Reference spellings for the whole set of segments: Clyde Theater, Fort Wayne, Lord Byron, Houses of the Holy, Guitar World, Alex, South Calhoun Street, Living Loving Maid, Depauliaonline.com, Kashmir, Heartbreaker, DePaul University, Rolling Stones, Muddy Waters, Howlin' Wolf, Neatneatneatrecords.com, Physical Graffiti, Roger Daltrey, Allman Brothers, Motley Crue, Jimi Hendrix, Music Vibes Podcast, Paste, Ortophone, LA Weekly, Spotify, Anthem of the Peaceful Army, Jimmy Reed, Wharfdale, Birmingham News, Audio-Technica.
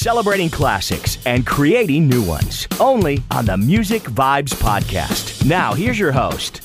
celebrating classics and creating new ones, only on the Music Vibes Podcast. Now, here's your host,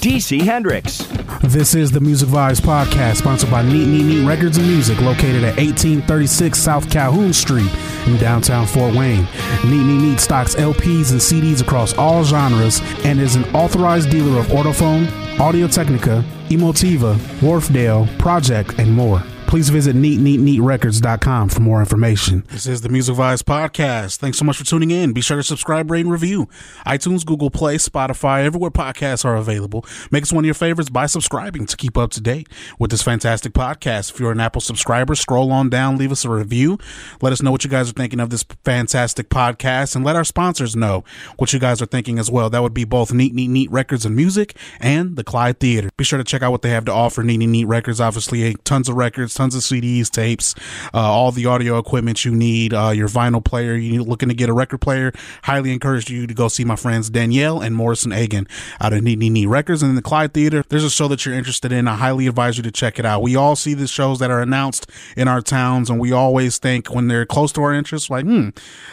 DC Hendricks. This is the Music Vibes Podcast, sponsored by Neat Neat Neat Records and Music, located at 1836 South Calhoun Street in downtown Fort Wayne. Neat Neat Neat stocks LPs and CDs across all genres and is an authorized dealer of Ortophone, Audio-Technica, Emotiva, Wharfdale, Project, and more. Please visit neatneatneatrecords.com for more information. This is the Music Vibes Podcast. Thanks so much for tuning in. Be sure to subscribe, rate, and review. iTunes, Google Play, Spotify, everywhere podcasts are available. Make us one of your favorites by subscribing to keep up to date with this fantastic podcast. If you're an Apple subscriber, scroll on down, leave us a review. Let us know what you guys are thinking of this fantastic podcast, and let our sponsors know what you guys are thinking as well. That would be both Neat Neat Neat Records and Music and the Clyde Theater. Be sure to check out what they have to offer. Neat Neat Neat Records, obviously, tons of records, tons of CDs, tapes, all the audio equipment you need, your vinyl player. You're looking to get a record player, highly encourage you to go see my friends Danielle and Morrison Egan out of Neat Neat Neat Records. And in the Clyde Theater, there's a show that you're interested in. I highly advise you to check it out. We all see the shows that are announced in our towns, and we always think when they're close to our interests, like,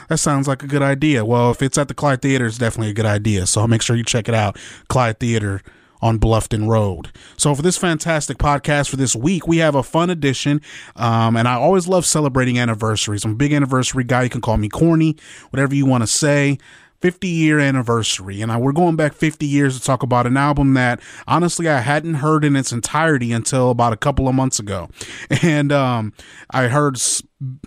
that sounds like a good idea. Well, if it's at the Clyde Theater, it's definitely a good idea. So make sure you check it out. Clyde Theater on Bluffton Road. So for this fantastic podcast for this week, we have a fun edition. And I always love celebrating anniversaries. I'm a big anniversary guy. You can call me corny, whatever you want to say. 50-year anniversary, and we're going back 50 years to talk about an album that, honestly, I hadn't heard in its entirety until about a couple of months ago. And I heard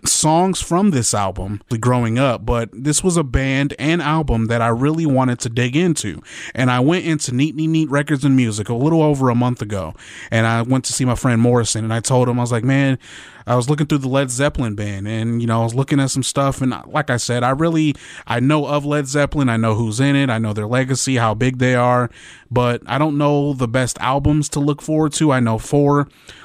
songs from this album growing up, but this was a band and album that I really wanted to dig into. And I went into Neat Neat Neat Records and Music a little over a month ago, and I went to see my friend Morrison, and I told him, I was like, man, I was looking through the Led Zeppelin band, and, I was looking at some stuff. And like I said, I know of Led Zeppelin. I know who's in it. I know their legacy, how big they are, but I don't know the best albums to look forward to. I know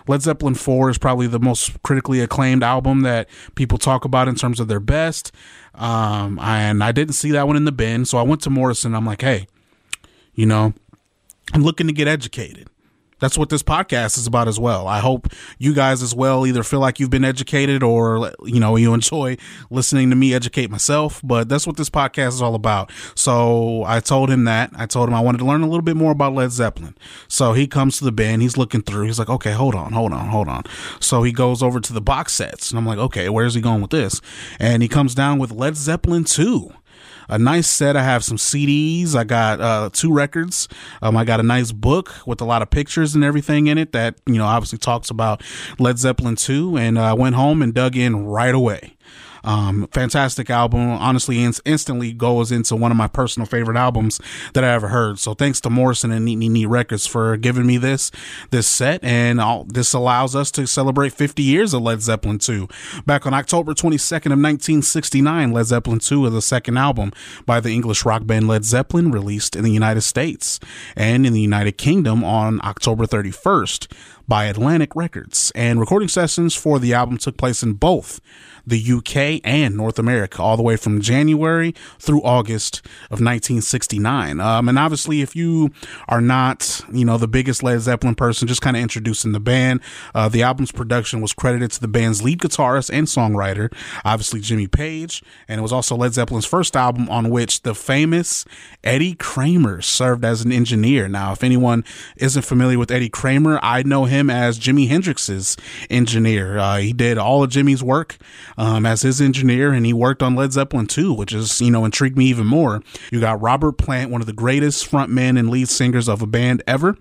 Led Zeppelin IV is probably the most critically acclaimed album that people talk about in terms of their best. And I didn't see that one in the bin. So I went to Morrison. I'm like, hey, I'm looking to get educated. That's what this podcast is about as well. I hope you guys as well either feel like you've been educated or, you enjoy listening to me educate myself. But that's what this podcast is all about. So I told him that. I told him I wanted to learn a little bit more about Led Zeppelin. So he comes to the band. He's looking through. He's like, okay, hold on. So he goes over to the box sets. And I'm like, okay, where's he going with this? And he comes down with Led Zeppelin II. A nice set. I have some CDs. I got 2 records. I got a nice book with a lot of pictures and everything in it that, obviously talks about Led Zeppelin II. And I went home and dug in right away. Fantastic album. Honestly, instantly goes into one of my personal favorite albums that I ever heard. So thanks to Morrison and Neat Neat Neat Records for giving me this set. And this allows us to celebrate 50 years of Led Zeppelin II. Back on October 22nd of 1969, Led Zeppelin II was the second album by the English rock band Led Zeppelin, released in the United States and in the United Kingdom on October 31st. By Atlantic Records, and recording sessions for the album took place in both the UK and North America, all the way from January through August of 1969. And obviously, if you are not, the biggest Led Zeppelin person, just kind of introducing the band. The album's production was credited to the band's lead guitarist and songwriter, obviously Jimmy Page, and it was also Led Zeppelin's first album on which the famous Eddie Kramer served as an engineer. Now, if anyone isn't familiar with Eddie Kramer, I know him as Jimi Hendrix's engineer. He did all of Jimmy's work as his engineer, and he worked on Led Zeppelin II, which is, intrigued me even more. You got Robert Plant, one of the greatest frontmen and lead singers of a band ever,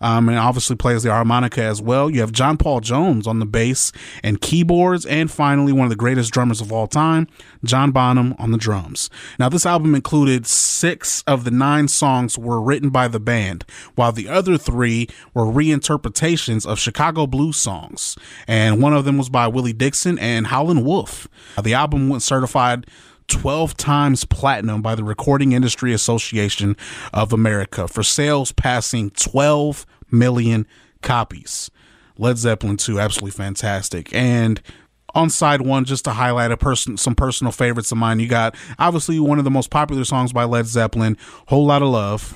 and obviously plays the harmonica as well. You have John Paul Jones on the bass and keyboards, and finally one of the greatest drummers of all time, John Bonham, on the drums. Now, this album included 6 of the 9 songs were written by the band, while the other 3 were reinterpretations of Chicago blues songs, and one of them was by Willie Dixon and Howlin' Wolf. The album went certified 12 times platinum by the Recording Industry Association of America, for sales passing 12 million copies. Led Zeppelin II, absolutely fantastic. And on side one, just to highlight some personal favorites of mine, you got obviously one of the most popular songs by Led Zeppelin, Whole Lotta Love.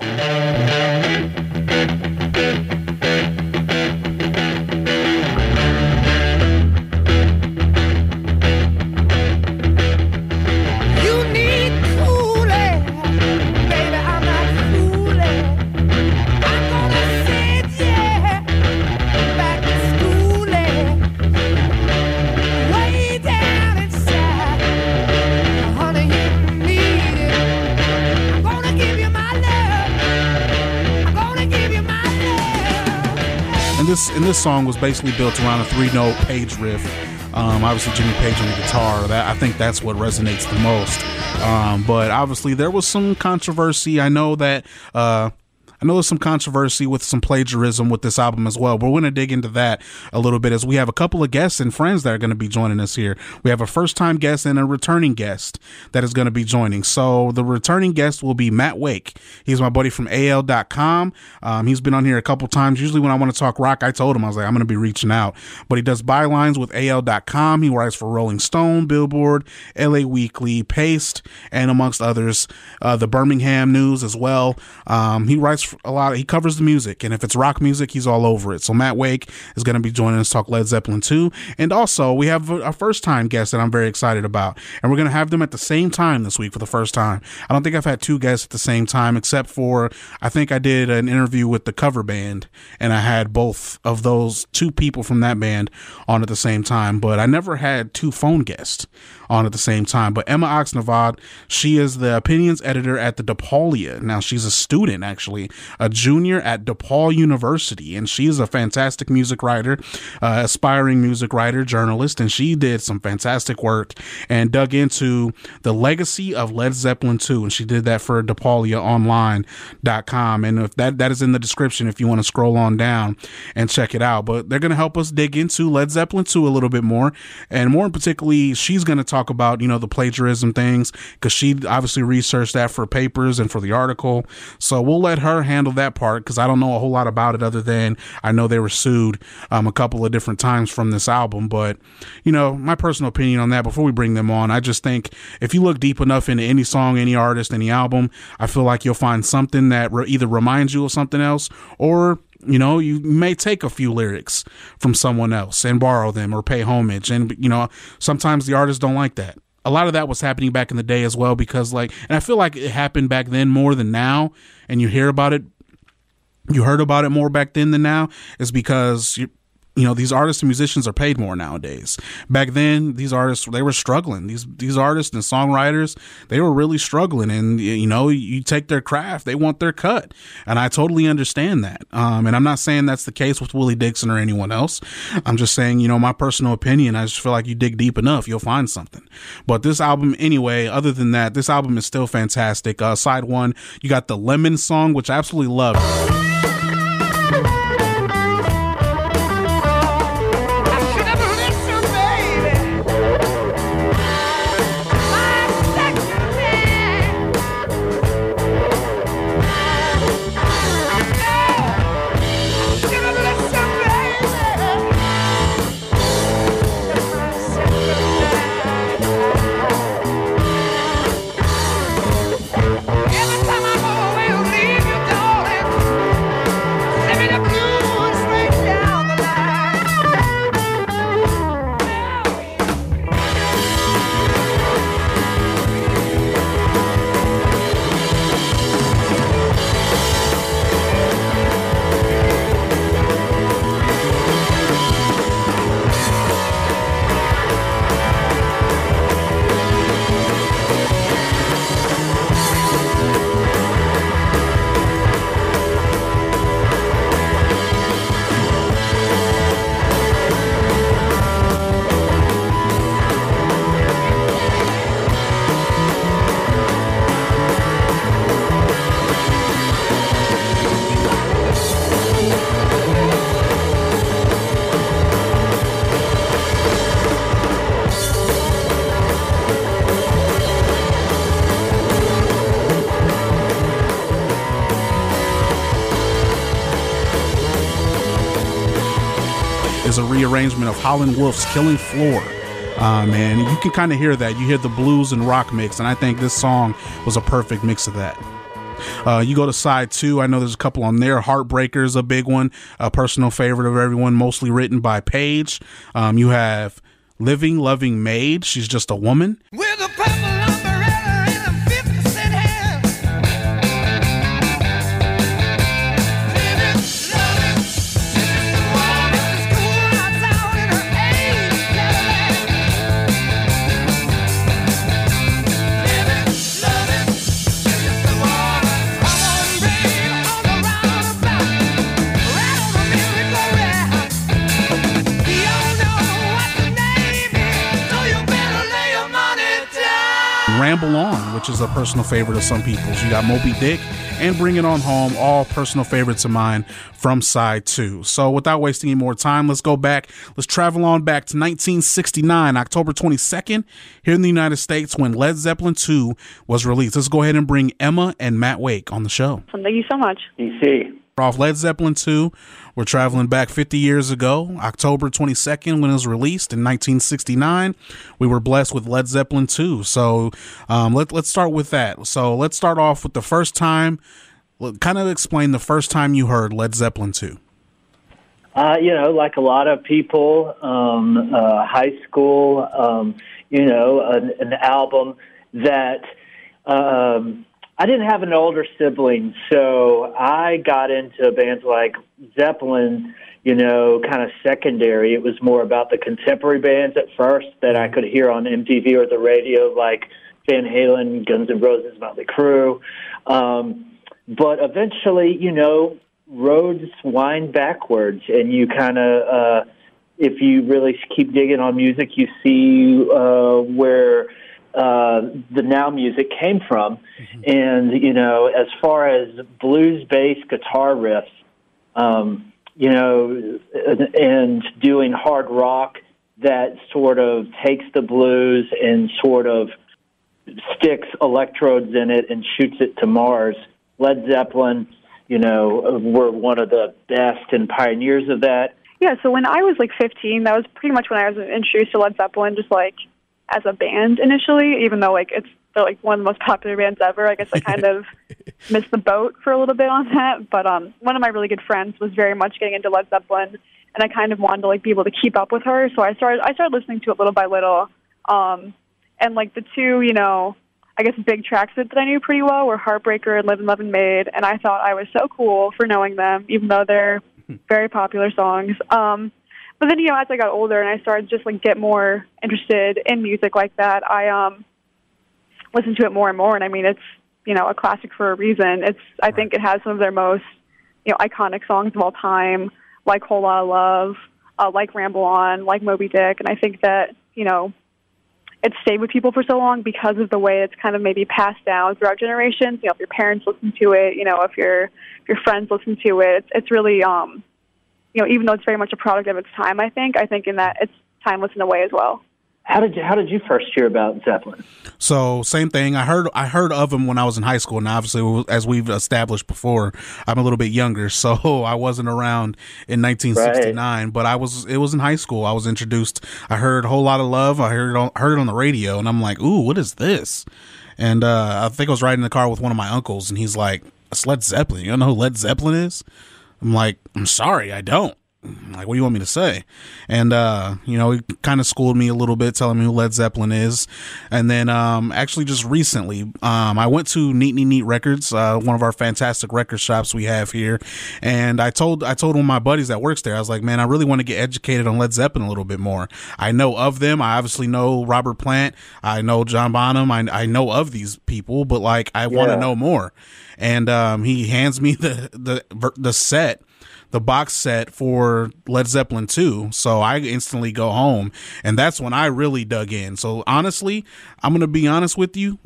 and this song was basically built around a 3-note Page riff. Obviously Jimmy Page on the guitar, that I think that's what resonates the most. But obviously there was some controversy. I know there's some controversy with some plagiarism with this album as well. But we're going to dig into that a little bit, as we have a couple of guests and friends that are going to be joining us here. We have a first-time guest and a returning guest that is going to be joining. So the returning guest will be Matt Wake. He's my buddy from AL.com. He's been on here a couple times. Usually when I want to talk rock, I told him, I was like, I'm going to be reaching out. But he does bylines with AL.com. He writes for Rolling Stone, Billboard, LA Weekly, Paste, and amongst others, the Birmingham News as well. He writes a lot. He covers the music, and if it's rock music, he's all over it. So Matt Wake is going to be joining us to talk Led Zeppelin II, and also we have a first-time guest that I'm very excited about, and we're going to have them at the same time this week for the first time. I don't think I've had two guests at the same time, except for I think I did an interview with the cover band, and I had both of those two people from that band on at the same time, but I never had two phone guests on at the same time. But Emma Oxnevad, she is the opinions editor at the DePaulia. Now, she's a student, actually, a junior at DePaul University, and she is a fantastic music writer, aspiring music writer, journalist, and she did some fantastic work and dug into the legacy of Led Zeppelin II, and she did that for DePauliaOnline.com, and if that is in the description if you want to scroll on down and check it out. But they're going to help us dig into Led Zeppelin II a little bit more, and more particularly, she's going to talk about, you know, the plagiarism things, because she obviously researched that for papers and for the article. So we'll let her handle that part, because I don't know a whole lot about it, other than I know they were sued a couple of different times from this album. But, you know, my personal opinion on that before we bring them on, I just think if you look deep enough into any song, any artist, any album, I feel like you'll find something that either reminds you of something else, or, you know, you may take a few lyrics from someone else and borrow them or pay homage. And, you know, sometimes the artists don't like that. A lot of that was happening back in the day as well, because, like, and I feel like it happened back then more than now, and you hear about it, you heard about it more back then than now, is because you know, these artists and musicians are paid more nowadays. Back then, these artists, they were struggling. These artists and songwriters, they were really struggling. And, you know, you take their craft, they want their cut. And I totally understand that. And I'm not saying that's the case with Willie Dixon or anyone else. I'm just saying, you know, my personal opinion, I just feel like you dig deep enough, you'll find something. But this album, anyway, other than that, this album is still fantastic. Side one, you got The Lemon Song, which I absolutely love. A rearrangement of Howlin' Wolf's Killing Floor, and you can kind of hear that. You hear the blues and rock mix, and I think this song was a perfect mix of that. You go to side two. I know there's a couple on there. Heartbreaker is a big one, a personal favorite of everyone, mostly written by Page. You have Living Loving Maid. She's just a woman. With a purple umbrella in a 50-cent hand. Ramble On, which is a personal favorite of some people's. You got Moby Dick and Bring It On Home, all personal favorites of mine from side two. So without wasting any more time, let's go back. Let's travel on back to 1969, October 22nd, here in the United States, when Led Zeppelin II was released. Let's go ahead and bring Emma and Matt Wake on the show. Thank you so much. You see. Off Led Zeppelin II, we're traveling back 50 years ago, October 22nd, when it was released in 1969. We were blessed with Led Zeppelin II. So let's start with that. So let's start off with the first time. Kind of explain the first time you heard Led Zeppelin II. You know, like a lot of people, high school, you know, an album that. I didn't have an older sibling, so I got into bands like Zeppelin, you know, kind of secondary. It was more about the contemporary bands at first that I could hear on MTV or the radio, like Van Halen, Guns N' Roses, Motley Crue. But eventually, you know, roads wind backwards, and you kind of, if you really keep digging on music, you see where... the now music came from. And, you know, as far as blues-based guitar riffs, you know, and doing hard rock that sort of takes the blues and sort of sticks electrodes in it and shoots it to Mars. Led Zeppelin, you know, were one of the best and pioneers of that. Yeah, so when I was like 15, that was pretty much when I was introduced to Led Zeppelin, just like, as a band initially, even though like they're like one of the most popular bands ever. I guess I kind of missed the boat for a little bit on that. But one of my really good friends was very much getting into Led Zeppelin, and I kind of wanted to like be able to keep up with her. So I started listening to it little by little, and like the two, you know, I guess big tracks that I knew pretty well were Heartbreaker and Living Loving Maid, and I thought I was so cool for knowing them, even though they're very popular songs. But then, you know, as I got older and I started just, like, get more interested in music like that, I listened to it more and more. And, I mean, it's, you know, a classic for a reason. I think it has some of their most, you know, iconic songs of all time, like Whole Lotta Love, like Ramble On, like Moby Dick. And I think that, you know, it stayed with people for so long because of the way it's kind of maybe passed down throughout generations. You know, if your parents listen to it, you know, if your friends listen to it, it's really... you know, even though it's very much a product of its time, I think in that it's timeless in a way as well. How did you first hear about Zeppelin? So same thing. I heard of him when I was in high school, and obviously, as we've established before, I'm a little bit younger, so I wasn't around in 1969. Right. But it was in high school. I was introduced. I heard Whole Lotta Love. I heard it on the radio, and I'm like, ooh, what is this? And I think I was riding in the car with one of my uncles, and he's like, it's Led Zeppelin. You don't know who Led Zeppelin is? I'm like, I'm sorry, I don't. I'm like, what do you want me to say? And, you know, he kind of schooled me a little bit, telling me who Led Zeppelin is. And then actually just recently, I went to Neat Neat Neat Records, one of our fantastic record shops we have here. And I told one of my buddies that works there, I was like, man, I really want to get educated on Led Zeppelin a little bit more. I know of them. I obviously know Robert Plant. I know John Bonham. I know of these people, but like I want to know more. And he hands me the set. The box set for Led Zeppelin II. So I instantly go home, and that's when I really dug in. So honestly, I'm going to be honest with you.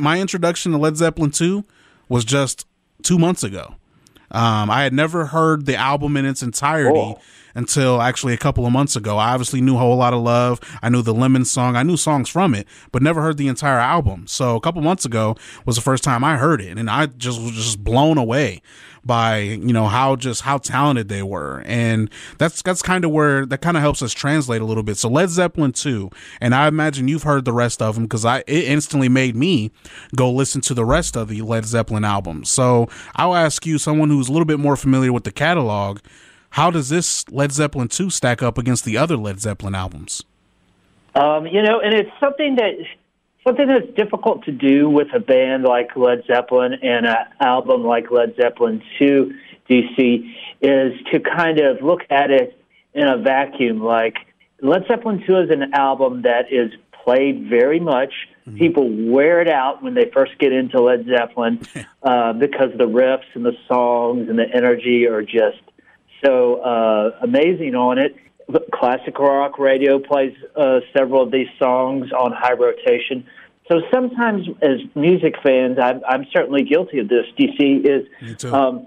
My introduction to Led Zeppelin II was just 2 months ago. I had never heard the album in its entirety until actually a couple of months ago. I obviously knew Whole Lotta Love. I knew The Lemon Song. I knew songs from it, but never heard the entire album. So a couple months ago was the first time I heard it, and I just was just blown away by, you know, how talented they were. And that's kind of where that kind of helps us translate a little bit. So Led Zeppelin II, and I imagine you've heard the rest of them, because it instantly made me go listen to the rest of the Led Zeppelin album. So I'll ask you, someone who's a little bit more familiar with the catalog, how does this Led Zeppelin II stack up against the other Led Zeppelin albums? You know, and it's something that's difficult to do with a band like Led Zeppelin and an album like Led Zeppelin II, DC, is to kind of look at it in a vacuum. Like, Led Zeppelin II is an album that is played very much. Mm-hmm. People wear it out when they first get into Led Zeppelin because the riffs and the songs and the energy are just so amazing on it. Classic rock radio plays several of these songs on high rotation. So sometimes as music fans, I'm certainly guilty of this, DC, is the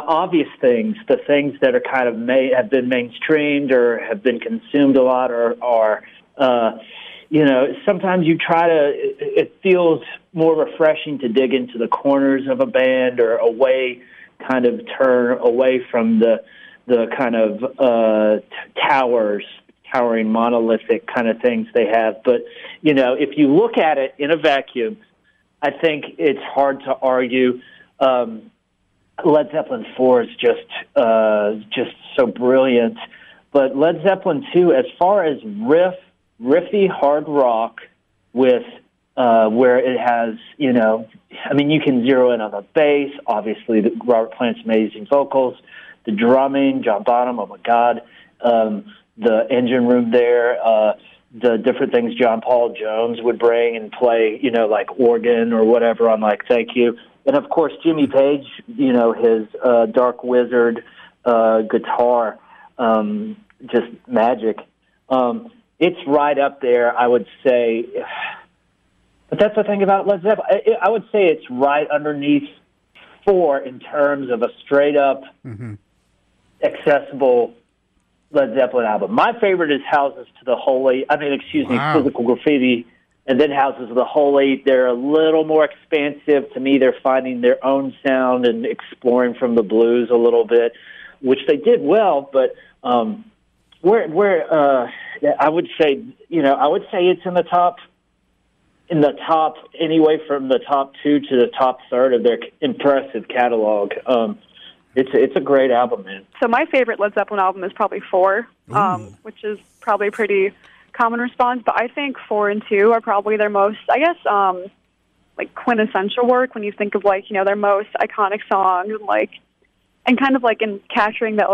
obvious things, the things that are kind of have been mainstreamed or have been consumed a lot, or sometimes you try to, it feels more refreshing to dig into the corners of a band or turn away from the kind of towering monolithic kind of things they have. But, if you look at it in a vacuum, I think it's hard to argue. Led Zeppelin IV is just so brilliant. But Led Zeppelin II, as far as riffy hard rock with where it has, you can zero in on the bass, obviously Robert Plant's amazing vocals, the drumming, John Bonham, oh my God, the engine room there, the different things John Paul Jones would bring and play, like organ or whatever on like Thank You. And of course, Jimmy Page, his Dark Wizard guitar, just magic. It's right up there, I would say. But that's the thing about Led Zeppelin. I would say it's right underneath four in terms of a straight-up accessible Led Zeppelin album. My favorite is Houses of the Holy. Physical Graffiti, and then Houses of the Holy. They're a little more expansive. To me, they're finding their own sound and exploring from the blues a little bit, which they did well, but... I would say, it's in the top, anyway, from the top two to the top third of their impressive catalog. It's a great album, man. So my favorite Led Zeppelin album is probably 4, which is probably a pretty common response. But I think 4 and 2 are probably their most, quintessential work when you think of, their most iconic songs, and in capturing that,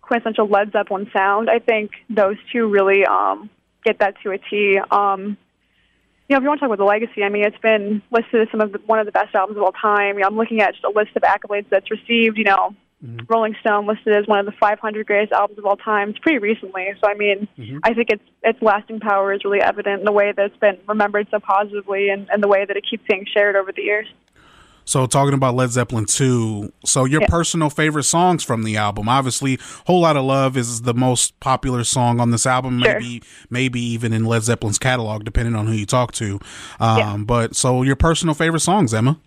quintessential Led Zeppelin sound. I think those two really get that to a T. If you want to talk about the legacy, it's been listed as one of the best albums of all time. I'm looking at just a list of accolades that's received. Rolling Stone listed as one of the 500 greatest albums of all time. It's pretty recently, so I think its lasting power is really evident in the way that it's been remembered so positively, and the way that it keeps being shared over the years. So talking about Led Zeppelin II, so your personal favorite songs from the album, obviously Whole Lotta Love is the most popular song on this album, maybe even in Led Zeppelin's catalog, depending on who you talk to. But so your personal favorite songs, Emma?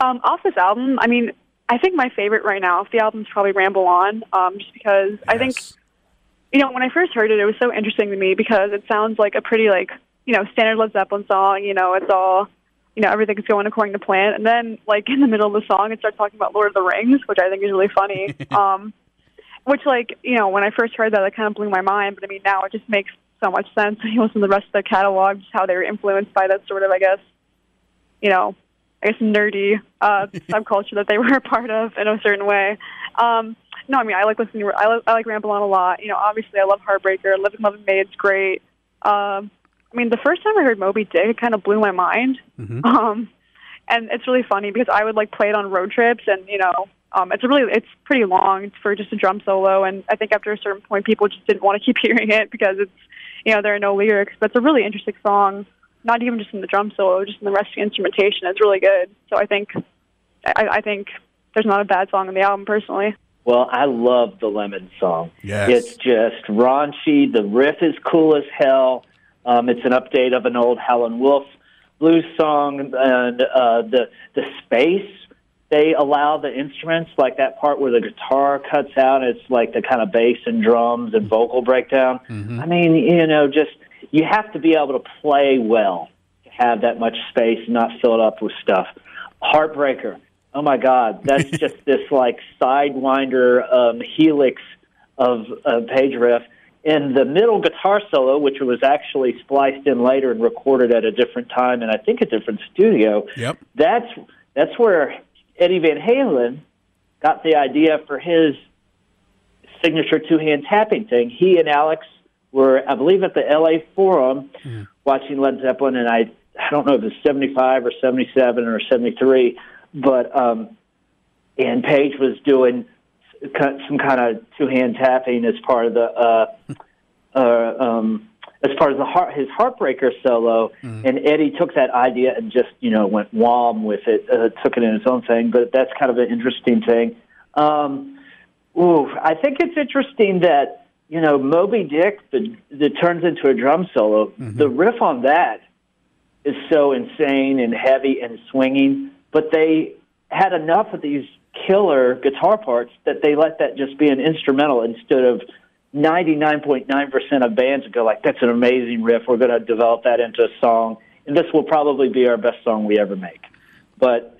Off this album, I think my favorite right now off the album is probably Ramble On, just because I think, when I first heard it, it was so interesting to me because it sounds like a pretty, standard Led Zeppelin song, it's all... everything's going according to plan. And then, in the middle of the song, it starts talking about Lord of the Rings, which I think is really funny. When I first heard that, it kind of blew my mind. But, now it just makes so much sense. When you listen to the rest of their catalog, just how they were influenced by that sort of, nerdy subculture that they were a part of in a certain way. I like listening to, I like Ramble On a lot. Obviously, I love Heartbreaker. Living Loving Maid's great. The first time I heard Moby Dick, it kind of blew my mind. And it's really funny because I would play it on road trips, and it's pretty long for just a drum solo. And I think after a certain point, people just didn't want to keep hearing it because it's, there are no lyrics. But it's a really interesting song, not even just in the drum solo, just in the rest of the instrumentation. It's really good. So I think there's not a bad song on the album personally. Well, I love the Lemon Song. Yes. It's just raunchy. The riff is cool as hell. It's an update of an old Howlin' Wolf blues song, and the space they allow the instruments, like that part where the guitar cuts out, it's like the kind of bass and drums and vocal breakdown. You have to be able to play well to have that much space, not fill it up with stuff. Heartbreaker, oh my God, that's just this sidewinder helix of page riff. And the middle guitar solo, which was actually spliced in later and recorded at a different time and I think a different studio, that's where Eddie Van Halen got the idea for his signature two-hand tapping thing. He and Alex were, I believe, at the L.A. Forum watching Led Zeppelin, and I don't know if it was 75 or 77 or 73, but and Page was doing some kind of two-hand tapping as part of the as far as his Heartbreaker solo, and Eddie took that idea and just, you know, went wham with it, took it in its own thing, but that's kind of an interesting thing. I think it's interesting that, you know, Moby Dick, that turns into a drum solo, the riff on that is so insane and heavy and swinging, but they had enough of these killer guitar parts that they let that just be an instrumental instead of 99.9% of bands go like, that's an amazing riff, we're going to develop that into a song, and this will probably be our best song we ever make. But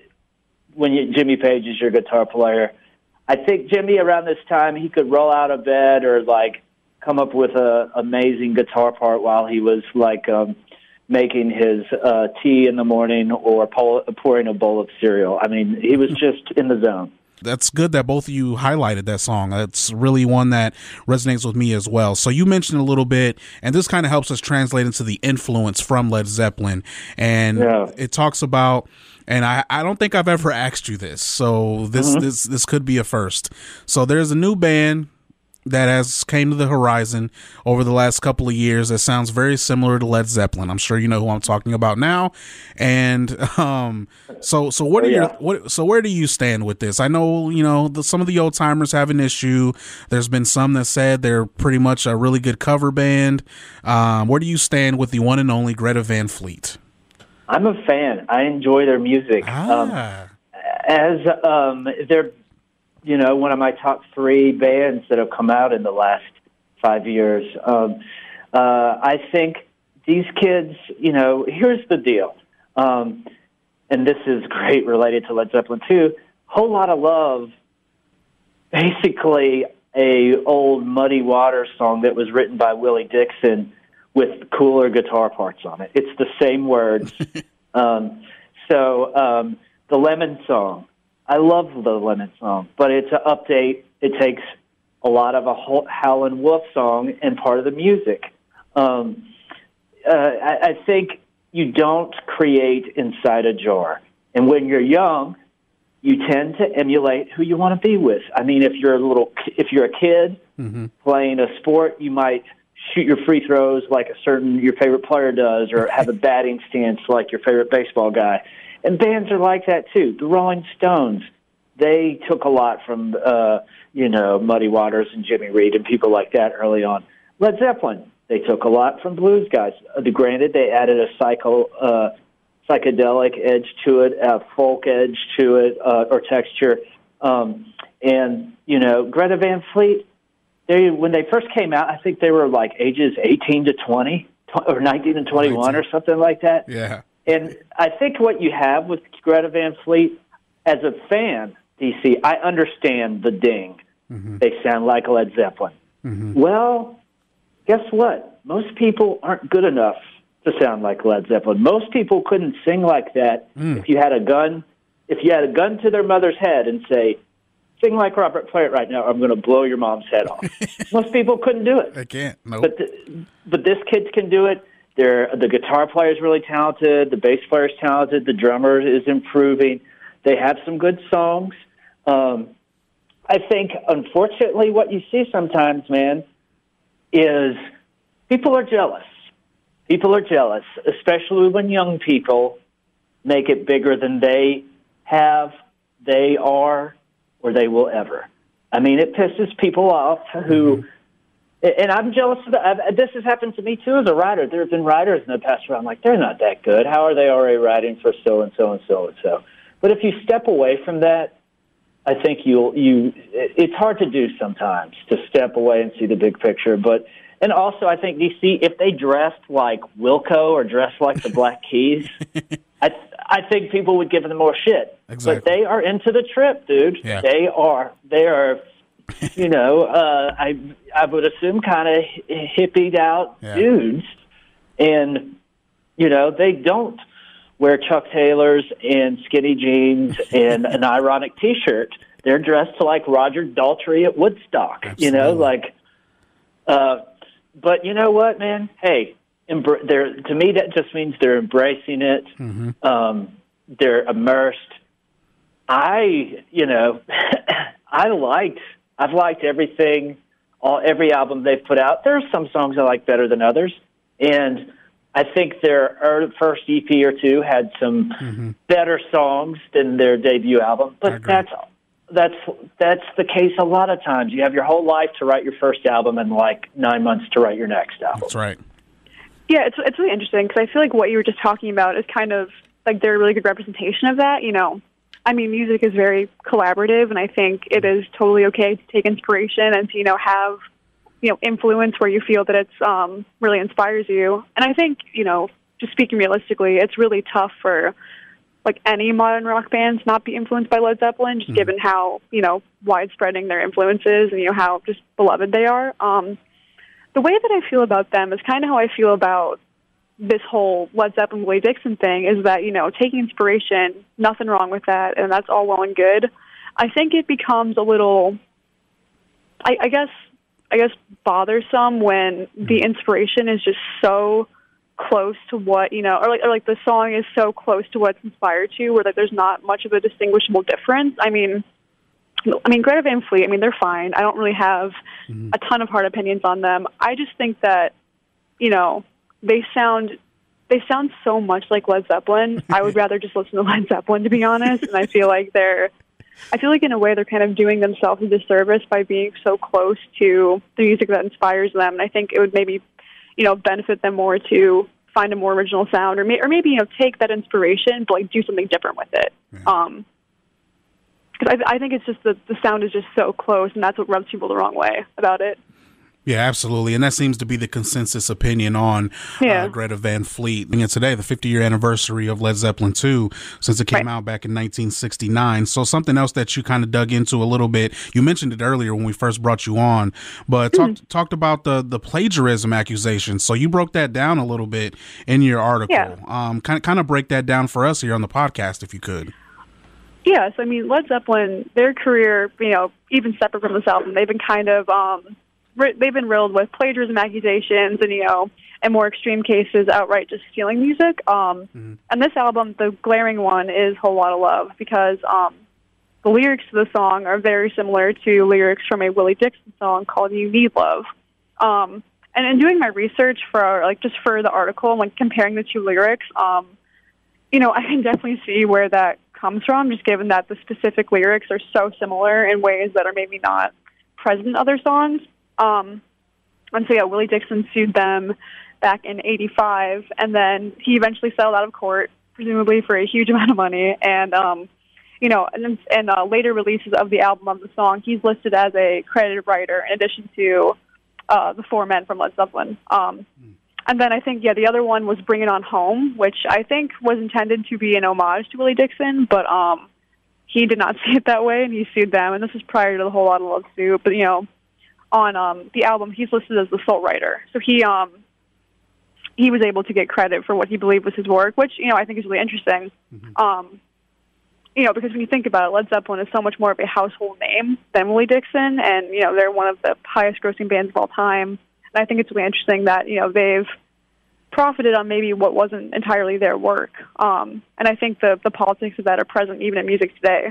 when Jimmy Page is your guitar player, I think Jimmy around this time, he could roll out of bed or like come up with an amazing guitar part while he was like making his tea in the morning or pouring a bowl of cereal. I mean, he was just in the zone. That's good that both of you highlighted that song. That's really one that resonates with me as well. So you mentioned a little bit, and this kind of helps us translate into the influence from Led Zeppelin. And it talks about, and I don't think I've ever asked you this, so this could be a first. So there's a new band that has came to the horizon over the last couple of years that sounds very similar to Led Zeppelin. I'm sure you know who I'm talking about now. And so what are so where do you stand with this? I know, you know, some of the old timers have an issue. There's been some that said they're pretty much a really good cover band. Where do you stand with the one and only Greta Van Fleet? I'm a fan. I enjoy their music. They're, you know, one of my top three bands that have come out in the last 5 years. I think these kids, you know, here's the deal. And this is great related to Led Zeppelin II. Whole Lotta Love, basically a old Muddy Waters song that was written by Willie Dixon with cooler guitar parts on it. It's the same words. The Lemon Song. I love the Lemon Song, but it's an update. It takes a lot of a Howlin' Wolf song and part of the music. I think you don't create inside a jar. And when you're young, you tend to emulate who you want to be with. I mean, if you're a kid playing a sport, you might shoot your free throws like your favorite player does, or have a batting stance like your favorite baseball guy. And bands are like that, too. The Rolling Stones, they took a lot from, Muddy Waters and Jimmy Reed and people like that early on. Led Zeppelin, they took a lot from blues guys. Granted, they added a psychedelic edge to it, a folk edge to it, or texture. Greta Van Fleet, when they first came out, I think they were like ages 18 to 20 or 19 and 21 or something like that. Yeah. And I think what you have with Greta Van Fleet, as a fan, DC, I understand the ding. They sound like Led Zeppelin. Well, guess what? Most people aren't good enough to sound like Led Zeppelin. Most people couldn't sing like that if you had a gun. If you had a gun to their mother's head and say, sing like Robert Plant right now, I'm going to blow your mom's head off. Most people couldn't do it. They can't. Nope. But this kid can do it. The guitar player is really talented. The bass player is talented. The drummer is improving. They have some good songs. I think, unfortunately, what you see sometimes, man, is people are jealous. People are jealous, especially when young people make it bigger than they have, they are, or they will ever. I mean, it pisses people off who... And I'm jealous of that. This has happened to me, too, as a writer. There have been writers in the past where I'm like, they're not that good. How are they already writing for so-and-so and so-and-so? But if you step away from that, I think it's hard to do sometimes, to step away and see the big picture. And also, I think, DC, if they dressed like Wilco or dressed like the Black Keys, I think people would give them more shit. Exactly. But they are into the trip, dude. Yeah. They are. You know, I would assume kind of hippied out dudes, and you know they don't wear Chuck Taylors and skinny jeans and an ironic T-shirt. They're dressed like Roger Daltrey at Woodstock. Absolutely. You know, like. But you know what, man? Hey, to me that just means they're embracing it. They're immersed. I've liked everything, every album they've put out. There are some songs I like better than others, And I think their first EP or two had some better songs than their debut album, but that's the case a lot of times. You have your whole life to write your first album and like 9 months to write your next album. That's right. Yeah, it's really interesting because I feel like what you were just talking about is kind of like they're a really good representation of that. You know, I mean, music is very collaborative, and I think it is totally okay to take inspiration and to, you know, have, you know, influence where you feel that it's really inspires you. And I think, you know, just speaking realistically, it's really tough for like any modern rock band to not be influenced by Led Zeppelin, just given how, you know, widespreading their influences and, you know, how just beloved they are. The way that I feel about them is kind of how I feel about this whole Led Zeppelin, Willie Dixon thing, is that, you know, taking inspiration, nothing wrong with that, and that's all well and good. I think it becomes a little, I guess, bothersome when the inspiration is just so close to what, you know, or like the song is so close to what's inspired to, where like there's not much of a distinguishable difference. I mean, Greta Van Fleet, I mean, they're fine. I don't really have a ton of hard opinions on them. I just think that, you know, they sound so much like Led Zeppelin. I would rather just listen to Led Zeppelin, to be honest. And I feel like in a way, they're kind of doing themselves a disservice by being so close to the music that inspires them. And I think it would maybe, you know, benefit them more to find a more original sound, or maybe, you know, take that inspiration, but like do something different with it. Yeah. Because I think it's just the sound is just so close, and that's what rubs people the wrong way about it. Yeah, absolutely. And that seems to be the consensus opinion on Greta Van Fleet. And today, the 50-year anniversary of Led Zeppelin II, since it came out back in 1969. So something else that you kind of dug into a little bit, you mentioned it earlier when we first brought you on, but talked about the plagiarism accusation. So you broke that down a little bit in your article. Yeah. Kind of break that down for us here on the podcast, if you could. Yes, I mean, Led Zeppelin, their career, you know, even separate from this album, they've been kind of... they've been riddled with plagiarism accusations and, you know, in more extreme cases, outright just stealing music. And this album, the glaring one, is Whole Lotta Love, because the lyrics to the song are very similar to lyrics from a Willie Dixon song called You Need Love. And in doing my research for the article and like comparing the two lyrics, you know, I can definitely see where that comes from, just given that the specific lyrics are so similar in ways that are maybe not present in other songs. And so, yeah, Willie Dixon sued them back in 85, and then he eventually settled out of court, presumably for a huge amount of money. And, you know, and later releases of the album of the song, he's listed as a credited writer in addition to the four men from Led Zeppelin. And then I think, yeah, the other one was Bring It On Home, which I think was intended to be an homage to Willie Dixon, but he did not see it that way, and he sued them. And this is prior to the Whole Lotta Love suit, but, you know, on the album, he's listed as the sole writer. So he was able to get credit for what he believed was his work, which, you know, I think is really interesting. You know, because when you think about it, Led Zeppelin is so much more of a household name than Willie Dixon, and, you know, they're one of the highest-grossing bands of all time. And I think it's really interesting that, you know, they've profited on maybe what wasn't entirely their work. And I think the politics of that are present even in music today.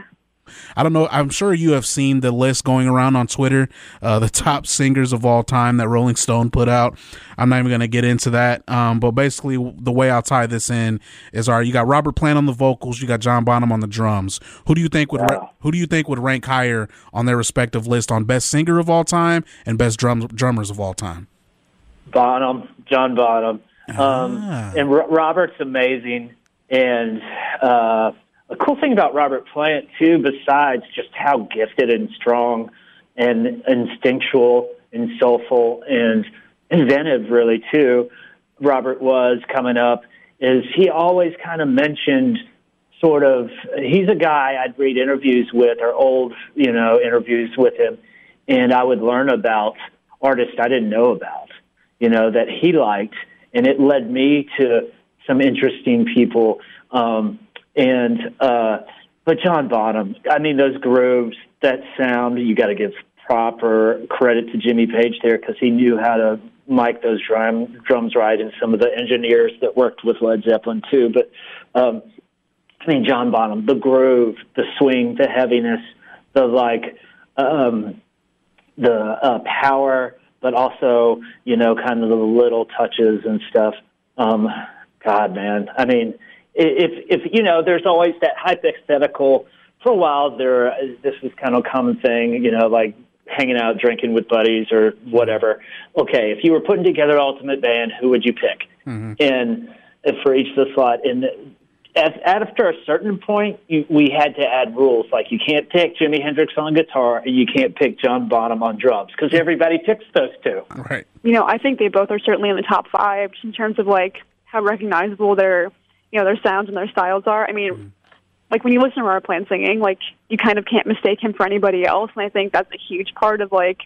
I don't know. I'm sure you have seen the list going around on Twitter, the top singers of all time that Rolling Stone put out. I'm not even going to get into that. But basically, the way I'll tie this in is: you got Robert Plant on the vocals, you got John Bonham on the drums. Who do you think would rank higher on their respective list on best singer of all time and best drummers of all time? John Bonham, and Robert's amazing, and. The cool thing about Robert Plant, too, besides just how gifted and strong and instinctual and soulful and inventive, really, too, Robert was coming up, is he always kind of mentioned he's a guy I'd read interviews with, or old, you know, interviews with him, and I would learn about artists I didn't know about, you know, that he liked, and it led me to some interesting people, but John Bonham, I mean, those grooves, that sound, you got to give proper credit to Jimmy Page there, because he knew how to mic those drums right, and some of the engineers that worked with Led Zeppelin too. But, I mean, John Bonham, the groove, the swing, the heaviness, the power, but also, you know, kind of the little touches and stuff. God, man. I mean, if you know, there's always that hypothetical. For a while, this was kind of a common thing, you know, like hanging out, drinking with buddies or whatever. Okay, if you were putting together Ultimate Band, who would you pick? Mm-hmm. And for each of the slot, and after a certain point, we had to add rules. Like, you can't pick Jimi Hendrix on guitar, and you can't pick John Bonham on drums, because everybody picks those two. Right. You know, I think they both are certainly in the top five in terms of, like, how recognizable their, you know, their sounds and their styles are. I mean, like, when you listen to Robert Plant singing, like, you kind of can't mistake him for anybody else, and I think that's a huge part of, like,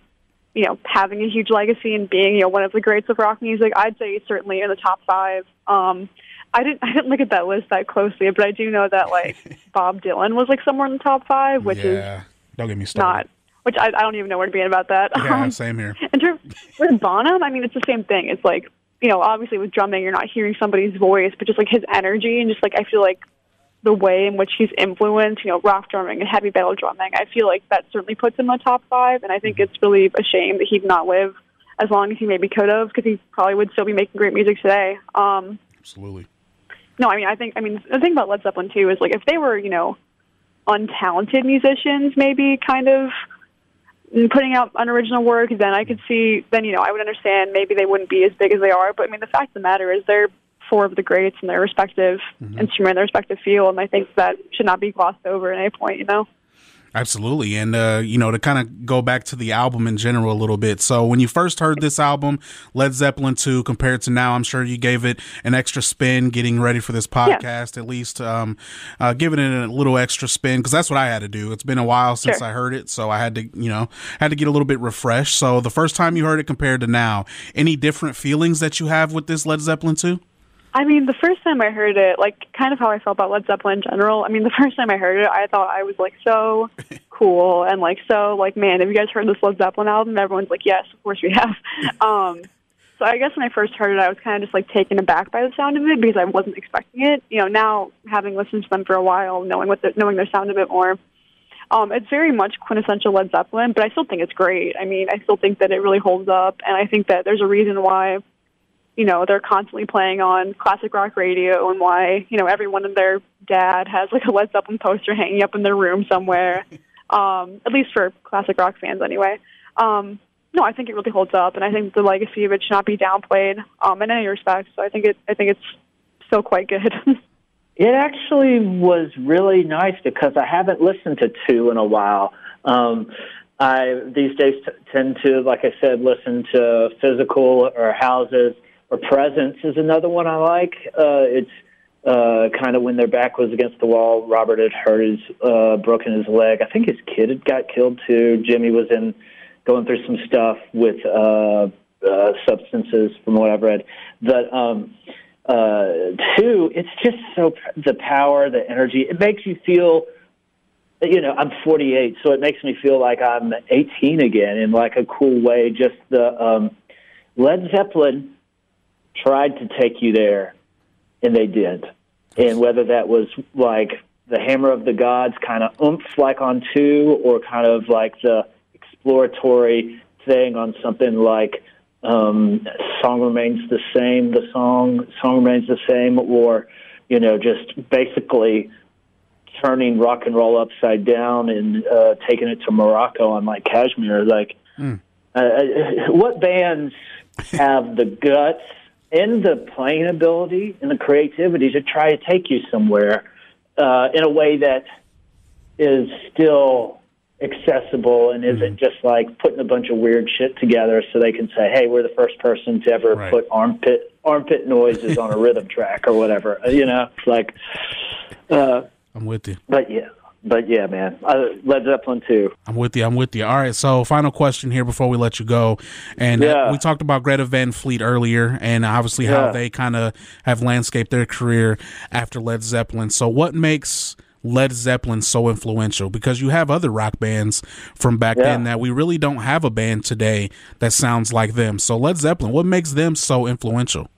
you know, having a huge legacy and being, you know, one of the greats of rock music. I'd say he's certainly in the top five. I didn't look at that list that closely, but I do know that, like, Bob Dylan was, like, somewhere in the top five, which is don't get me started. Not, which I don't even know where to be about that. Yeah, same here. In terms with Bonham, I mean, it's the same thing. It's like, you know, obviously with drumming, you're not hearing somebody's voice, but just, like, his energy and just, like, I feel like the way in which he's influenced, you know, rock drumming and heavy metal drumming, I feel like that certainly puts him in the top five, and I think it's really a shame that he did not live as long as he maybe could have, because he probably would still be making great music today. Absolutely. No, I mean, I think the thing about Led Zeppelin II is, like, if they were, you know, untalented musicians, maybe kind of putting out unoriginal work, then I could see, then, you know, I would understand maybe they wouldn't be as big as they are, but I mean, the fact of the matter is they're four of the greats in their respective instrument, their respective field, and I think that should not be glossed over at any point, you know? Absolutely. And, you know, to kind of go back to the album in general a little bit. So when you first heard this album, Led Zeppelin II, compared to now, I'm sure you gave it an extra spin getting ready for this podcast, at least giving it a little extra spin, because that's what I had to do. It's been a while since I heard it, so I had to, you know, get a little bit refreshed. So the first time you heard it compared to now, any different feelings that you have with this Led Zeppelin II? I mean, the first time I heard it, like, kind of how I felt about Led Zeppelin in general. I mean, the first time I heard it, I thought I was, like, so cool and, like, so, like, man, have you guys heard this Led Zeppelin album? Everyone's like, yes, of course we have. So I guess when I first heard it, I was kind of just, like, taken aback by the sound of it because I wasn't expecting it. You know, now having listened to them for a while, knowing their sound a bit more, it's very much quintessential Led Zeppelin, but I still think it's great. I mean, I still think that it really holds up, and I think that there's a reason why, you know, they're constantly playing on classic rock radio, and why, you know, everyone and their dad has, like, a Led Zeppelin poster hanging up in their room somewhere, at least for classic rock fans anyway. No, I think it really holds up, and I think the legacy of it should not be downplayed in any respect, so I think it's still quite good. It actually was really nice because I haven't listened to two in a while. I these days tend to, like I said, listen to Physical or Houses. Or Presence is another one I like. It's kind of when their back was against the wall. Robert had hurt his broken his leg. I think his kid had got killed too. Jimmy was going through some stuff with substances, from what I've read. But two, it's just so the power, the energy. It makes you feel. You know, I'm 48, so it makes me feel like I'm 18 again in, like, a cool way. Just the Led Zeppelin tried to take you there, and they did. And whether that was, like, the Hammer of the Gods kind of oomph, like, on two, or kind of like the exploratory thing on something like Song Remains the Same, the Song Remains the Same, or, you know, just basically turning rock and roll upside down and taking it to Morocco on, like, Kashmir. Like, what bands have the guts and the playing ability and the creativity to try to take you somewhere in a way that is still accessible and isn't just like putting a bunch of weird shit together so they can say, hey, we're the first person to ever put armpit noises on a rhythm track or whatever, you know, like, I'm with you. But yeah, man, Led Zeppelin too. I'm with you. All right, so final question here before we let you go. And we talked about Greta Van Fleet earlier, and obviously how they kind of have landscaped their career after Led Zeppelin. So what makes Led Zeppelin so influential? Because you have other rock bands from back then that we really don't have a band today that sounds like them. So Led Zeppelin, what makes them so influential?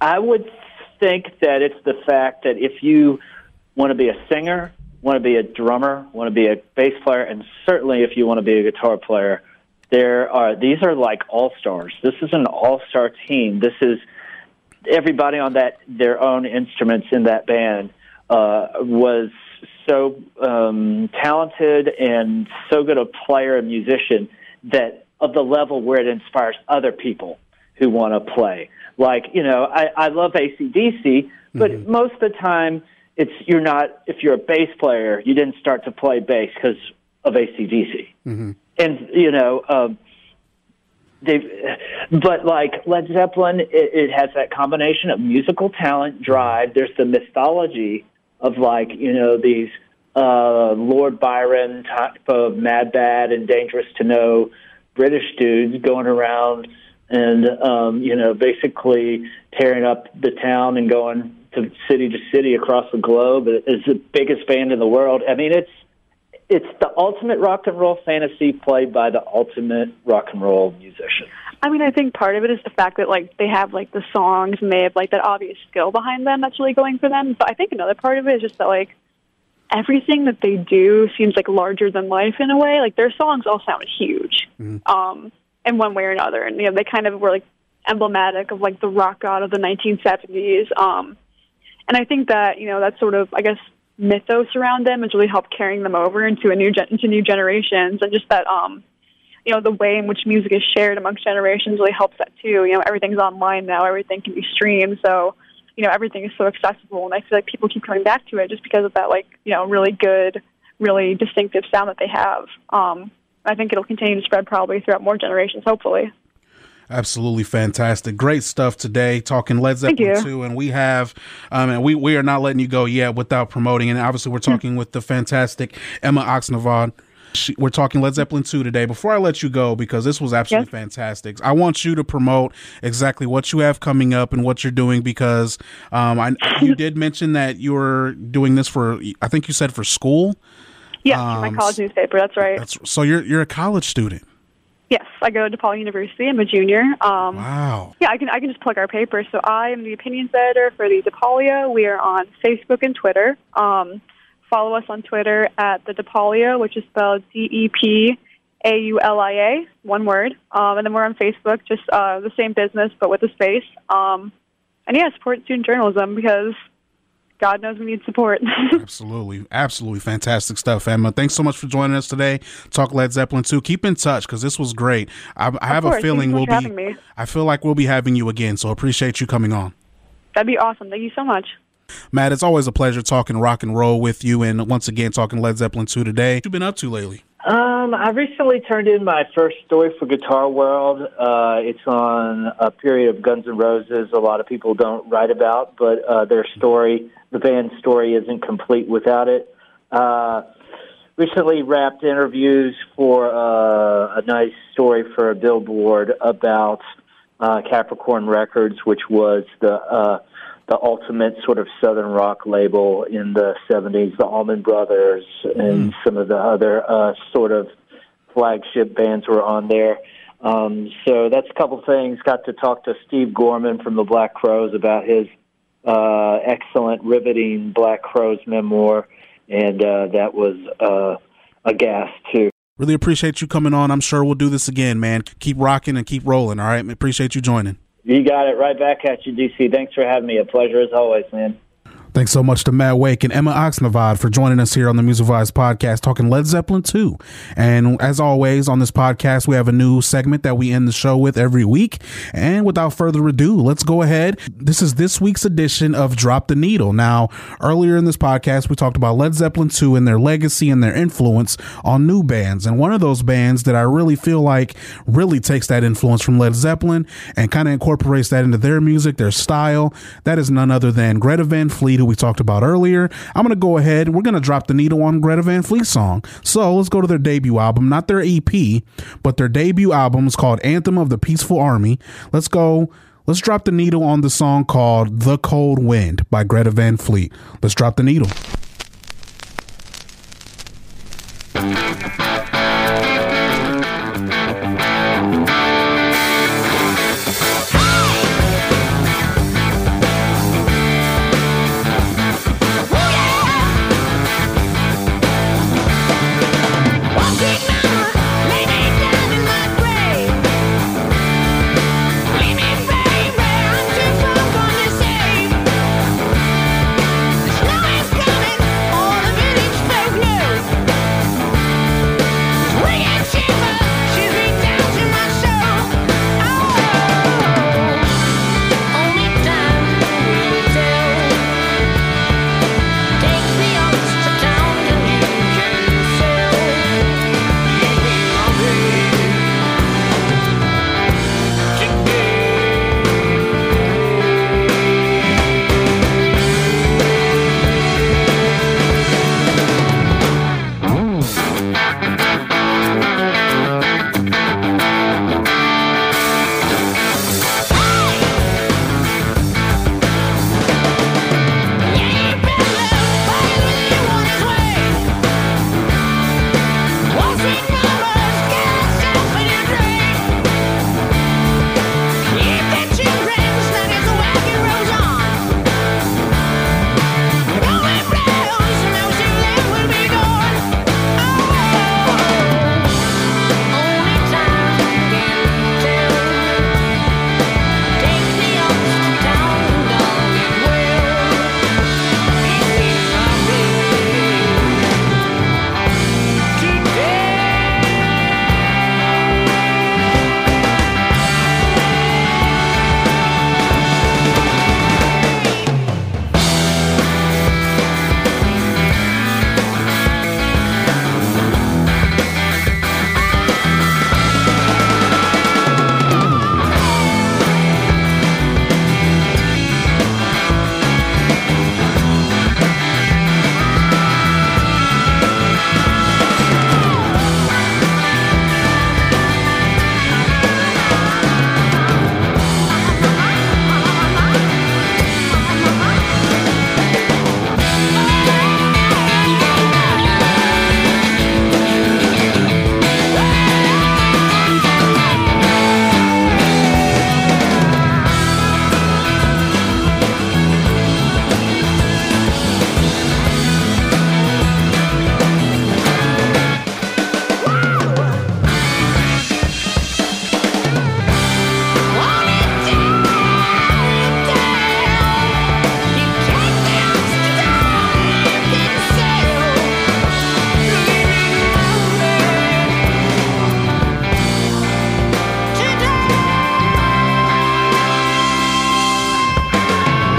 I would think that it's the fact that if you want to be a singer, want to be a drummer, want to be a bass player, and certainly if you want to be a guitar player, These are like all-stars. This is an all-star team. This is everybody on that, their own instruments in that band, was so talented and so good a player and musician that of the level where it inspires other people who want to play. Like, you know, I love AC/DC, but most of the time it's, you're not, if you're a bass player, you didn't start to play bass because of AC/DC. And, you know, but like Led Zeppelin, it has that combination of musical talent, drive. There's the mythology of, like, you know, these Lord Byron type of mad, bad, and dangerous to know British dudes going around and, you know, basically tearing up the town and going to city across the globe. It's the biggest band in the world. I mean, it's the ultimate rock and roll fantasy played by the ultimate rock and roll musician. I mean, I think part of it is the fact that, like, they have, like, the songs and they have, like, that obvious skill behind them that's really going for them. But I think another part of it is just that, like, everything that they do seems, like, larger than life in a way. Like, their songs all sound huge in one way or another. And, you know, they kind of were, like, emblematic of, like, the rock god of the 1970s. And I think that, you know, that's sort of, I guess, mythos around them has really helped carrying them over into new generations, and just that you know, the way in which music is shared amongst generations really helps that too. You know, everything's online now, everything can be streamed, so, you know, everything is so accessible, and I feel like people keep coming back to it just because of that, like, you know, really good, really distinctive sound that they have. I think it'll continue to spread probably throughout more generations, hopefully. Absolutely fantastic. Great stuff today, talking Led Zeppelin II, and we have, and we are not letting you go yet without promoting, and obviously we're talking with the fantastic Emma Oxnevad. We're talking Led Zeppelin II today. Before I let you go, because this was absolutely fantastic, I want you to promote exactly what you have coming up and what you're doing, because you did mention that you were doing this for, I think you said for school? Yes, for my college newspaper, that's right. So you're a college student? Yes, I go to DePaul University. I'm a junior. Wow. Yeah, I can just plug our paper. So I am the opinions editor for the DePaulia. We are on Facebook and Twitter. Follow us on Twitter at the DePaulia, which is spelled DePaulia, one word. And then we're on Facebook, just the same business, but with a space. And yeah, support student journalism, because God knows we need support. Absolutely. Absolutely fantastic stuff, Emma. Thanks so much for joining us today. Talk Led Zeppelin II. Keep in touch, because this was great. I have a feeling I feel like we'll be having you again, so appreciate you coming on. That'd be awesome. Thank you so much. Matt, it's always a pleasure talking rock and roll with you, and once again, talking Led Zeppelin II today. What have you been up to lately? I recently turned in my first story for Guitar World. It's on a period of Guns N' Roses a lot of people don't write about, but their story, the band's story, isn't complete without it. Recently wrapped interviews for a nice story for a Billboard about Capricorn Records, which was the ultimate sort of southern rock label in the 70s, the Allman Brothers and some of the other sort of flagship bands were on there. So that's a couple things. Got to talk to Steve Gorman from the Black Crowes about his excellent, riveting Black Crowes memoir, and that was a gas, too. Really appreciate you coming on. I'm sure we'll do this again, man. Keep rocking and keep rolling, all right? Appreciate you joining. You got it. Right back at you, DC. Thanks for having me. A pleasure as always, man. Thanks so much to Matt Wake and Emma Oxnevad for joining us here on the Music Vibes podcast, talking Led Zeppelin II. And as always on this podcast, we have a new segment that we end the show with every week. And without further ado, let's go ahead. This is this week's edition of Drop the Needle. Now, earlier in this podcast, we talked about Led Zeppelin II and their legacy and their influence on new bands. And one of those bands that I really feel like really takes that influence from Led Zeppelin and kind of incorporates that into their music, their style, that is none other than Greta Van Fleet, we talked about earlier. I'm going to go ahead. We're going to drop the needle on Greta Van Fleet's song. So let's go to their debut album, not their EP, but their debut album is called Anthem of the Peaceful Army. Let's go. Let's drop the needle on the song called The Cold Wind by Greta Van Fleet. Let's drop the needle. Walking now, leaning down in the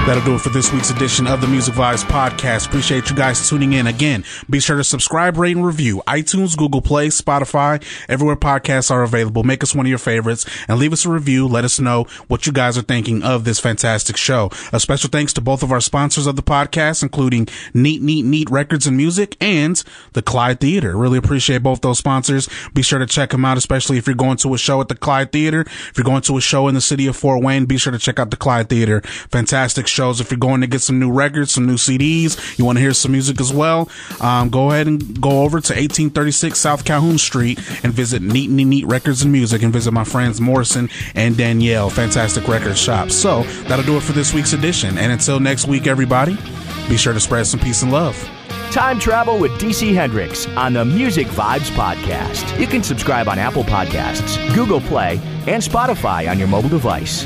That'll do it for this week's edition of the Music Vibes Podcast. Appreciate you guys tuning in. Again, be sure to subscribe, rate, and review. iTunes, Google Play, Spotify, everywhere podcasts are available. Make us one of your favorites and leave us a review. Let us know what you guys are thinking of this fantastic show. A special thanks to both of our sponsors of the podcast, including Neat Neat Neat Records and Music and the Clyde Theater. Really appreciate both those sponsors. Be sure to check them out, especially if you're going to a show at the Clyde Theater. If you're going to a show in the city of Fort Wayne, be sure to check out the Clyde Theater. Fantastic shows. If you're going to get some new records, some new CDs, you want to hear some music as well, go ahead and go over to 1836 South Calhoun Street and visit Neat Neat Neat Records and Music and visit my friends Morrison and Danielle. Fantastic record shop. So that'll do it for this week's edition. And until next week, everybody, be sure to spread some peace and love. Time Travel with DC Hendricks on the Music Vibes Podcast. You can subscribe on Apple Podcasts, Google Play, and Spotify on your mobile device.